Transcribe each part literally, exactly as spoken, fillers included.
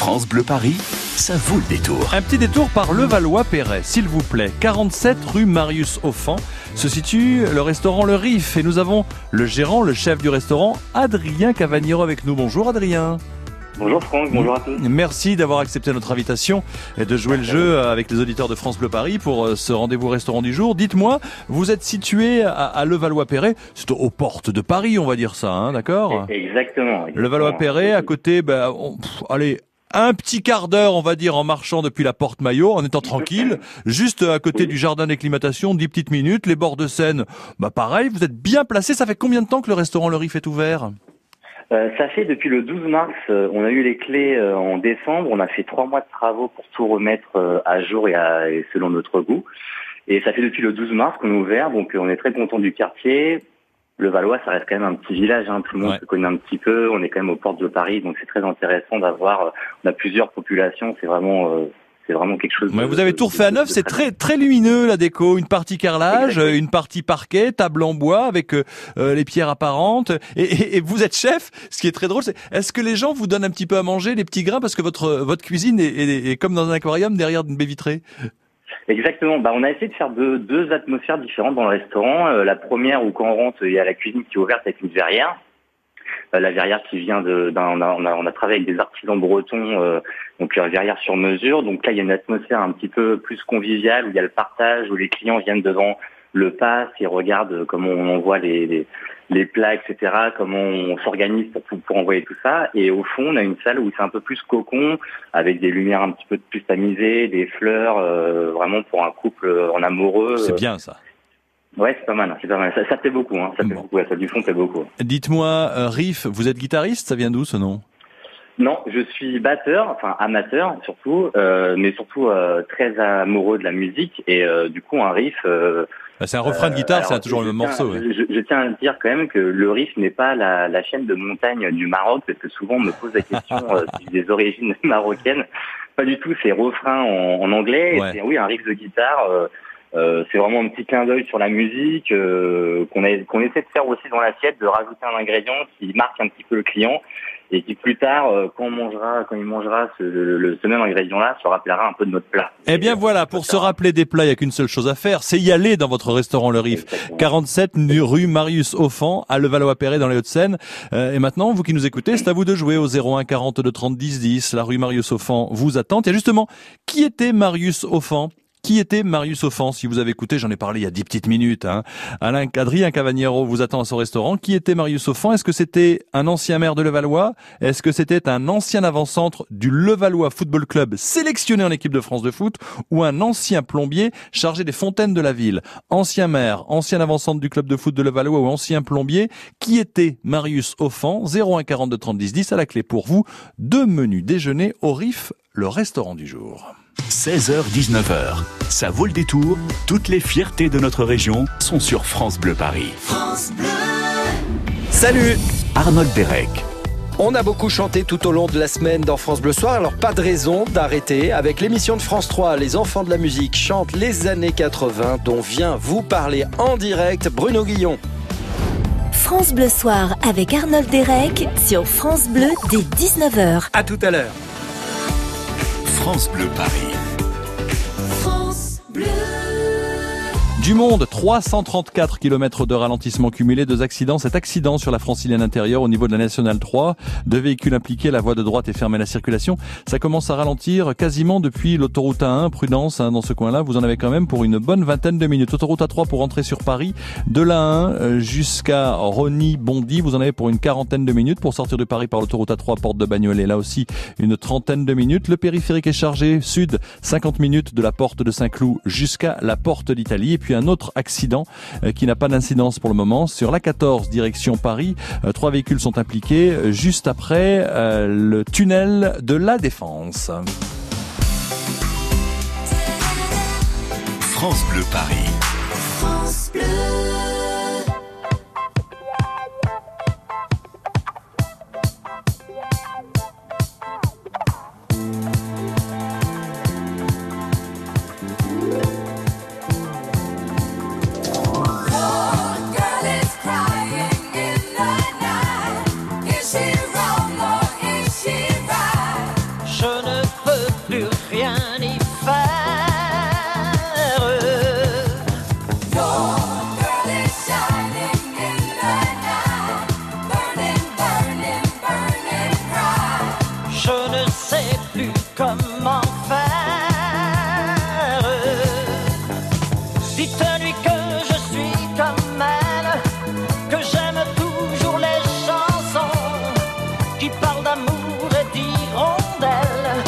France Bleu Paris, ça vaut le détour. Un petit détour par Levallois-Perret, s'il vous plaît. quarante-sept rue Marius-Aufan se situe le restaurant Le Riff et nous avons le gérant, le chef du restaurant, Adrien Cavagnero avec nous. Bonjour Adrien. Bonjour Franck, bonjour à tous. Merci d'avoir accepté notre invitation et de jouer le jeu avec les auditeurs de France Bleu Paris pour ce rendez-vous restaurant du jour. Dites-moi, vous êtes situé à Levallois-Perret, c'est aux portes de Paris, on va dire ça, hein, d'accord ? Exactement. exactement. Levallois-Perret, à côté, ben, on, pff, allez, un petit quart d'heure, on va dire, en marchant depuis la Porte Maillot, en étant tranquille, juste à côté oui. du jardin d'acclimatation, dix petites minutes, les bords de Seine, bah pareil, vous êtes bien placé. Ça fait combien de temps que le restaurant Le Riff est ouvert ? Euh, ça fait depuis le douze mars, euh, on a eu les clés euh, en décembre, on a fait trois mois de travaux pour tout remettre euh, à jour et, à, et selon notre goût. Et ça fait depuis le douze mars qu'on est ouvert, donc euh, on est très content du quartier. Le Levallois, ça reste quand même un petit village, hein, tout le monde ouais. se connaît un petit peu, on est quand même aux portes de Paris, donc c'est très intéressant d'avoir, euh, on a plusieurs populations, c'est vraiment... Euh, C'est vraiment quelque chose. Mais de, vous avez tout refait à neuf, c'est très très lumineux la déco, une partie carrelage, exactement. Une partie parquet, table en bois avec euh, les pierres apparentes. Et, et, et vous êtes chef, ce qui est très drôle, c'est est-ce que les gens vous donnent un petit peu à manger, les petits grains, parce que votre votre cuisine est, est, est comme dans un aquarium derrière une baie vitrée. Exactement. Bah, on a essayé de faire deux, deux atmosphères différentes dans le restaurant. Euh, la première où quand on rentre, il y a la cuisine qui est ouverte avec une verrière. La verrière qui vient de, d'un, on, a, on, a, on a travaillé avec des artisans bretons, euh, donc une verrière sur mesure. Donc là, il y a une atmosphère un petit peu plus conviviale où il y a le partage, où les clients viennent devant le pass, ils regardent comment on envoie les, les, les plats, et cetera, comment on s'organise pour, pour envoyer tout ça. Et au fond, on a une salle où c'est un peu plus cocon, avec des lumières un petit peu plus tamisées, des fleurs, euh, vraiment pour un couple en amoureux. C'est bien ça. Ouais, c'est pas mal, c'est pas mal. Ça, ça plaît beaucoup, hein. Ça plaît bon. beaucoup, la salle du fond plaît beaucoup. Dites-moi, euh, Riff, vous êtes guitariste, ça vient d'où ce nom ? Non, je suis batteur, enfin amateur surtout, euh, mais surtout euh, très amoureux de la musique et euh, du coup un riff... Euh, bah, c'est un refrain de guitare, euh, c'est toujours le même morceau. Ouais. Je, je tiens à dire quand même que le riff n'est pas la, la chaîne de montagne du Maroc, parce que souvent on me pose la question euh, des origines marocaines. Pas du tout, c'est refrain en, en anglais, ouais. et c'est oui, un riff de guitare... Euh, Euh, c'est vraiment un petit clin d'œil sur la musique euh, qu'on a, qu'on essaie de faire aussi dans l'assiette, de rajouter un ingrédient qui marque un petit peu le client et qui plus tard, euh, quand on mangera, quand il mangera ce, le, ce même ingrédient-là, se rappellera un peu de notre plat. Eh bien voilà, pour se rappeler des plats, il n'y a qu'une seule chose à faire, c'est y aller dans votre restaurant Le Riff. Exactement. quarante-sept rue Marius-Aufan à Levallois-Perret dans les Hauts-de-Seine. Euh, et maintenant, vous qui nous écoutez, c'est à vous de jouer au zéro un quarante-deux trente dix dix. La rue Marius-Aufan vous attend. Et justement, qui était Marius-Aufan ? Qui était Marius-Aufan ? Si vous avez écouté, j'en ai parlé il y a dix petites minutes. Hein. Alain, Adrien Cavagnero vous attend à son restaurant. Qui était Marius-Aufan ? Est-ce que c'était un ancien maire de Levallois ? Est-ce que c'était un ancien avant-centre du Levallois Football Club sélectionné en équipe de France de foot ? Ou un ancien plombier chargé des fontaines de la ville ? Ancien maire, ancien avant-centre du club de foot de Levallois ou ancien plombier ? Qui était Marius-Aufan ? zéro un quarante-deux trente dix dix à la clé pour vous. Deux menus déjeuner au Riff, le restaurant du jour. seize heures dix-neuf heures, ça vaut le détour. Toutes les fiertés de notre région sont sur France Bleu Paris. France Bleu. Salut, Arnaud Derek. On a beaucoup chanté tout au long de la semaine dans France Bleu Soir, alors pas de raison d'arrêter avec l'émission de France trois. Les enfants de la musique chantent les années quatre-vingts, dont vient vous parler en direct Bruno Guillon. France Bleu Soir avec Arnaud Derek sur France Bleu dès dix-neuf heures. À tout à l'heure. France Bleu Paris. France Bleu. Du monde, trois cent trente-quatre kilomètres de ralentissement cumulé, deux accidents. Cet accident sur la Francilienne intérieure au niveau de la Nationale trois, deux véhicules impliqués, la voie de droite est fermée à la circulation. Ça commence à ralentir quasiment depuis l'autoroute A un. Prudence hein, dans ce coin-là, vous en avez quand même pour une bonne vingtaine de minutes. Autoroute A trois pour rentrer sur Paris, de l'A un jusqu'à Rony-Bondy, vous en avez pour une quarantaine de minutes. Pour sortir de Paris par l'autoroute A trois, porte de Bagnolet, là aussi une trentaine de minutes. Le périphérique est chargé, sud, cinquante minutes de la porte de Saint-Cloud jusqu'à la porte d'Italie. Et puis un autre accident qui n'a pas d'incidence pour le moment sur l'A quatorze direction Paris. Trois véhicules sont impliqués juste après euh, le tunnel de la Défense. France Bleu Paris. France Bleu. je ne peux plus rien y faire. Your shining in the night, burning, burning, burning bright. Je ne sais plus comment faire. Dites-lui que je suis comme elle, que j'aime toujours les chansons qui parlent d'amour et d'hirondelles,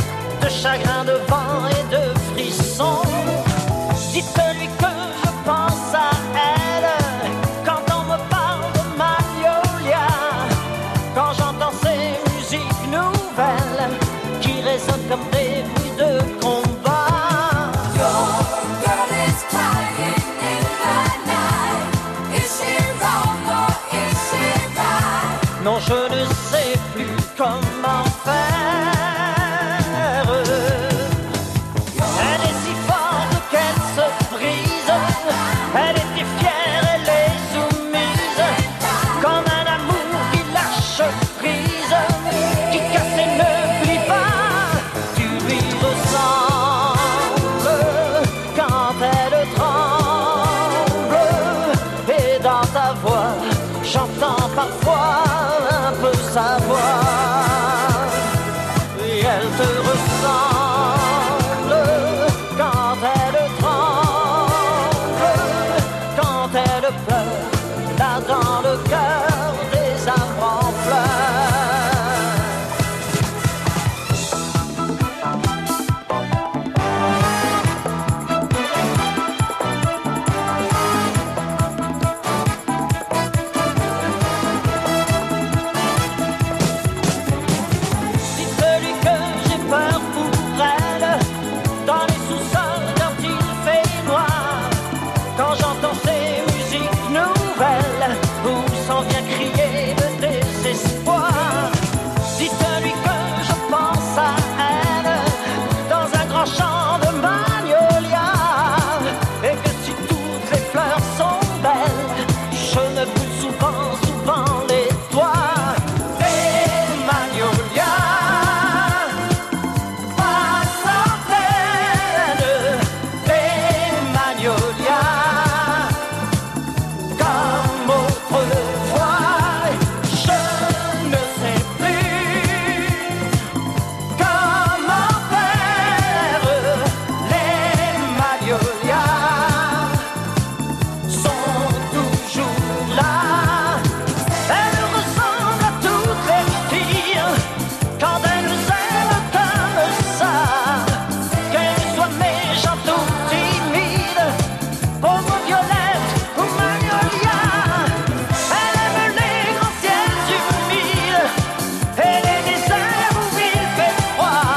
de chagrin, de vent et de frissons. Dites-lui que je pense à elle quand on me parle de Magnolia, quand j'entends ces musiques nouvelles qui résonnent comme des bruits de combat. Your girl is crying in the night. Is she wrong or is she right? Non, je ne sais plus comment faire. Elle est si forte qu'elle se brise. Elle était fière, elle est soumise, comme un amour qui lâche prise, qui casse et ne plie pas. Tu lui ressembles quand elle tremble, et dans ta voix j'entends parfois un peu sa voix. Et elle te ressemble quand elle tremble, quand elle pleure, là dans le cœur des arbres en fleurs. Dites-lui que j'ai peur pour elle, dans les sous-sols quand il fait noir, quand j'entends ces musiques nouvelles où s'en vient crier le désespoir. Dites-lui que je pense à elle dans un grand champ de magnolia, et que si toutes les fleurs sont belles, je ne bouge souvent, souvent les toits des magnolias. Par centaines des magnolias, comme autrefois, je ne sais plus comment faire. Les magnolias sont toujours là. Elles ressemblent à toutes les filles quand elles aiment comme ça. Qu'elles soient méchantes ou timides, pauvres violettes ou magnolias, elles aiment les grands ciels humides et les déserts où il fait froid.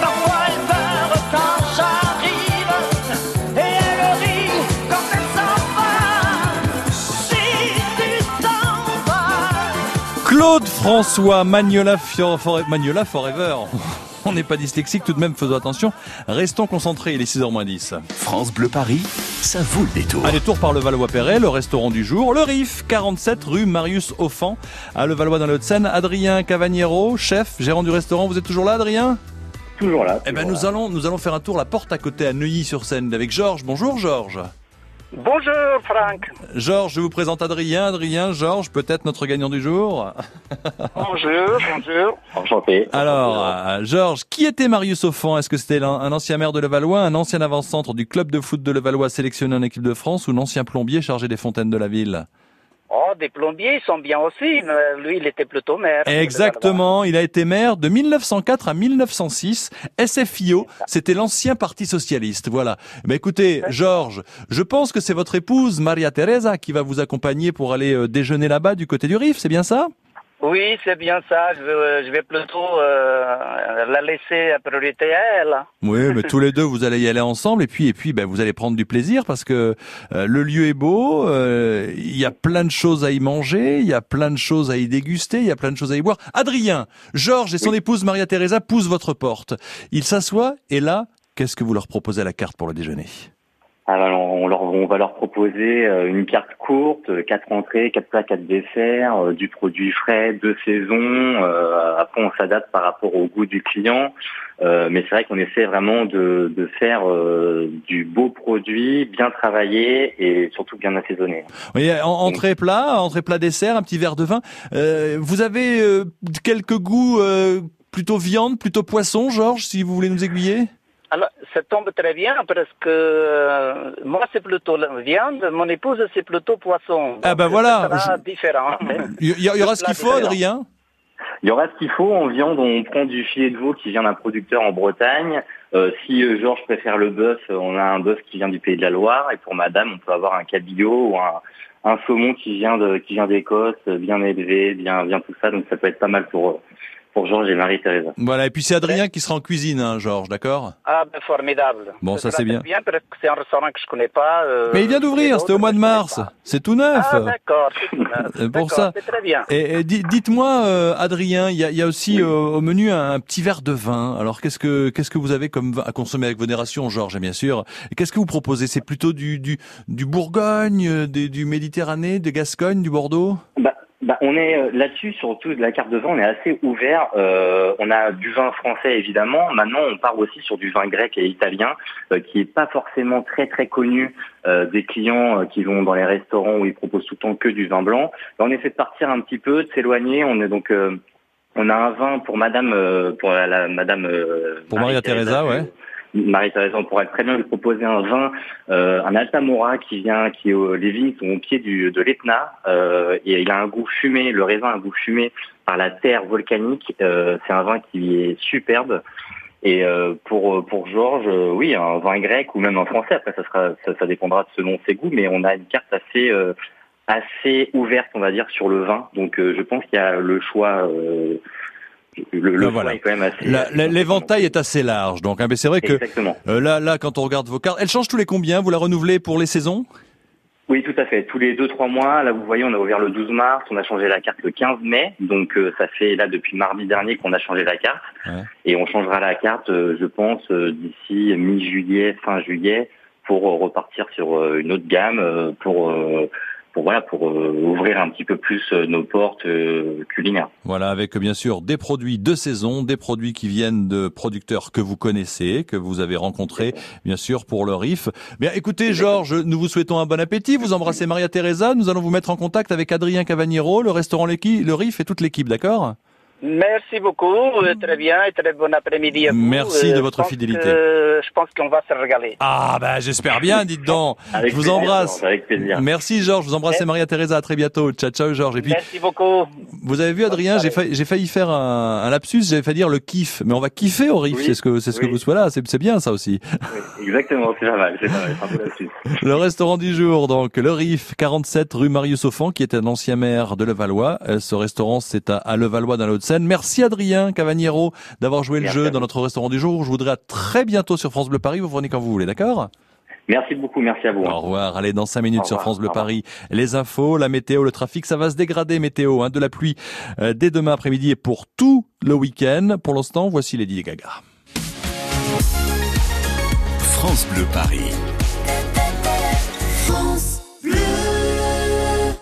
Parfois elles pleurent quand j'arrive, et elles rient quand elles s'en vont. Si tu t'en vas, Claude François, Magnolia, Fior- Fore- Magnolia Forever. On n'est pas dyslexique, tout de même, faisons attention. Restons concentrés, il est six heures moins dix. France Bleu Paris, ça vaut le détour. Un détour par Levallois-Perret, le restaurant du jour, Le Riff, quarante-sept rue Marius-Aufan, à Levallois dans les Hauts-de-Seine. Adrien Cavagnero, chef, gérant du restaurant, vous êtes toujours là, Adrien? Toujours là. Eh ben, nous allons, nous allons faire un tour la porte à côté à Neuilly-sur-Seine avec Georges. Bonjour, Georges. Bonjour Franck. Georges, je vous présente Adrien. Adrien, Georges, peut-être notre gagnant du jour. Bonjour, bonjour. Enchanté. Alors, euh, Georges, qui était Marius-Aufan? Est-ce que c'était l'un- un ancien maire de Levallois, un ancien avant-centre du club de foot de Levallois sélectionné en équipe de France, ou l'ancien plombier chargé des fontaines de la ville? Oh, des plombiers, ils sont bien aussi, mais lui, il était plutôt maire. Exactement, il a été maire de mille neuf cent quatre à mille neuf cent six. S F I O, c'était l'ancien parti socialiste, voilà. Mais écoutez, Georges, je pense que c'est votre épouse, Maria Teresa, qui va vous accompagner pour aller euh, déjeuner là-bas du côté du Riff, c'est bien ça? Oui, c'est bien ça. Je vais, je vais plutôt euh, la laisser à priorité à elle. Oui, mais tous les deux, vous allez y aller ensemble, et puis, et puis, ben, vous allez prendre du plaisir parce que euh, le lieu est beau. euh, Il y a plein de choses à y manger, il y a plein de choses à y déguster, il y a plein de choses à y boire. Adrien, Georges et son épouse Maria Teresa poussent votre porte. Ils s'assoient et là, qu'est-ce que vous leur proposez à la carte pour le déjeuner? Alors, on, leur, on va leur proposer une carte courte, quatre entrées, quatre plats, quatre desserts, du produit frais, de saison. Après, on s'adapte par rapport au goût du client. Mais c'est vrai qu'on essaie vraiment de, de faire du beau produit, bien travaillé et surtout bien assaisonné. Oui, entrée plat, entrée plat dessert, un petit verre de vin. Vous avez quelques goûts plutôt viande, plutôt poisson, Georges, si vous voulez nous aiguiller? Alors, ça tombe très bien parce que euh, moi c'est plutôt la viande, mon épouse c'est plutôt poisson. Ah ben voilà, ça sera je... différent. Il y, y aura ce qu'il faut, Adrien. Il y aura ce qu'il faut. En viande, on prend du filet de veau qui vient d'un producteur en Bretagne. Euh, si euh, Georges préfère le bœuf, on a un bœuf qui vient du Pays de la Loire. Et pour Madame, on peut avoir un cabillaud ou un, un saumon qui vient de qui vient d'Écosse, bien élevé, bien bien tout ça. Donc ça peut être pas mal pour eux. Pour Georges et Marie Teresa. Voilà, et puis c'est Adrien qui sera en cuisine, hein, Georges, d'accord? Ah, ben formidable. Bon, ça, ça c'est bien. bien parce que c'est un restaurant que je connais pas. Euh, Mais il vient d'ouvrir, c'était au mois de mars. C'est tout neuf. Ah, d'accord, c'est tout neuf. Pour ça. C'est très bien. Et, et dites-moi, euh, Adrien, il y a, y a aussi oui. euh, au menu un, un petit verre de vin. Alors, qu'est-ce que qu'est-ce que vous avez comme vin à consommer avec modération, Georges, bien sûr. Et qu'est-ce que vous proposez? C'est plutôt du du du Bourgogne, des, du Méditerranée, de Gascogne, du Bordeaux? Bah, Bah, on est là-dessus, surtout de la carte de vin, on est assez ouvert. Euh, on a du vin français évidemment. Maintenant, on part aussi sur du vin grec et italien, euh, qui est pas forcément très très connu euh, des clients euh, qui vont dans les restaurants où ils proposent tout le temps que du vin blanc. Là, on essaie de partir un petit peu, de s'éloigner. On est donc, euh, on a un vin pour Madame, euh, pour la, la Madame, euh, pour Maria Teresa, ouais. Marie Teresa, on pourrait très bien lui proposer un vin, euh, un Altamura qui vient, qui est au, les vignes sont au pied du, de l'Etna, euh, et il a un goût fumé, le raisin a un goût fumé par la terre volcanique, euh, c'est un vin qui est superbe. Et euh, pour pour Georges, euh, oui, un vin grec ou même un français, après ça sera, ça, ça dépendra de selon ses goûts, mais on a une carte assez euh, assez ouverte, on va dire, sur le vin. Donc euh, je pense qu'il y a le choix. Euh, Le, le voilà. est quand même assez la, la, l'éventail est assez large, donc hein, mais c'est vrai que euh, là, là, quand on regarde vos cartes, elles changent tous les combien? Vous la renouvelez pour les saisons? Oui, tout à fait. Tous les deux trois mois. Là, vous voyez, on a ouvert le douze mars, on a changé la carte le quinze mai, donc euh, ça fait là depuis mardi dernier qu'on a changé la carte, ouais. Et on changera la carte, euh, je pense, euh, d'ici mi-juillet, fin juillet, pour euh, repartir sur euh, une autre gamme, euh, pour... Euh, Pour, voilà, pour euh, ouvrir un petit peu plus euh, nos portes euh, culinaires. Voilà, avec bien sûr des produits de saison, des produits qui viennent de producteurs que vous connaissez, que vous avez rencontrés, bien sûr, pour le Riff. Bien, écoutez, Georges, nous vous souhaitons un bon appétit. Vous embrassez Maria Teresa. Nous allons vous mettre en contact avec Adrien Cavagnero, le restaurant Le Riff et toute l'équipe, d'accord? Merci beaucoup, très bien et très bon après-midi à vous. Merci de votre je fidélité. Que, je pense qu'on va se régaler. Ah ben j'espère bien, dites donc. Avec je vous plaisir, embrasse. Avec plaisir. Merci Georges, vous embrassez Maria Teresa, à très bientôt. Ciao ciao Georges. Et puis, merci beaucoup. Vous avez vu Adrien, j'ai failli, j'ai failli faire un, un lapsus, j'avais failli dire le kiff, mais on va kiffer au Riff, oui, c'est ce que c'est ce oui. que vous soyez là, c'est, c'est bien ça aussi. Oui, exactement, c'est pas mal, c'est pas mal, c'est un peu lapsus. Le restaurant du jour donc, le Riff, quarante-sept rue Marius-Aufan, qui était un ancien maire de Levallois. Ce restaurant c'est à, à Levallois dans le Hauts-de-Seine. Merci Adrien Cavagnero d'avoir joué Merci le jeu dans notre restaurant du jour. Je vous dirai à très bientôt sur France Bleu Paris. Vous venez quand vous voulez, d'accord? Merci beaucoup, merci à vous. Au revoir. Allez, dans cinq minutes sur France Bleu Paris, les infos, la météo, le trafic, ça va se dégrader, météo, hein, de la pluie euh, dès demain après-midi et pour tout le week-end. Pour l'instant, voici Lady Gaga. France Bleu Paris.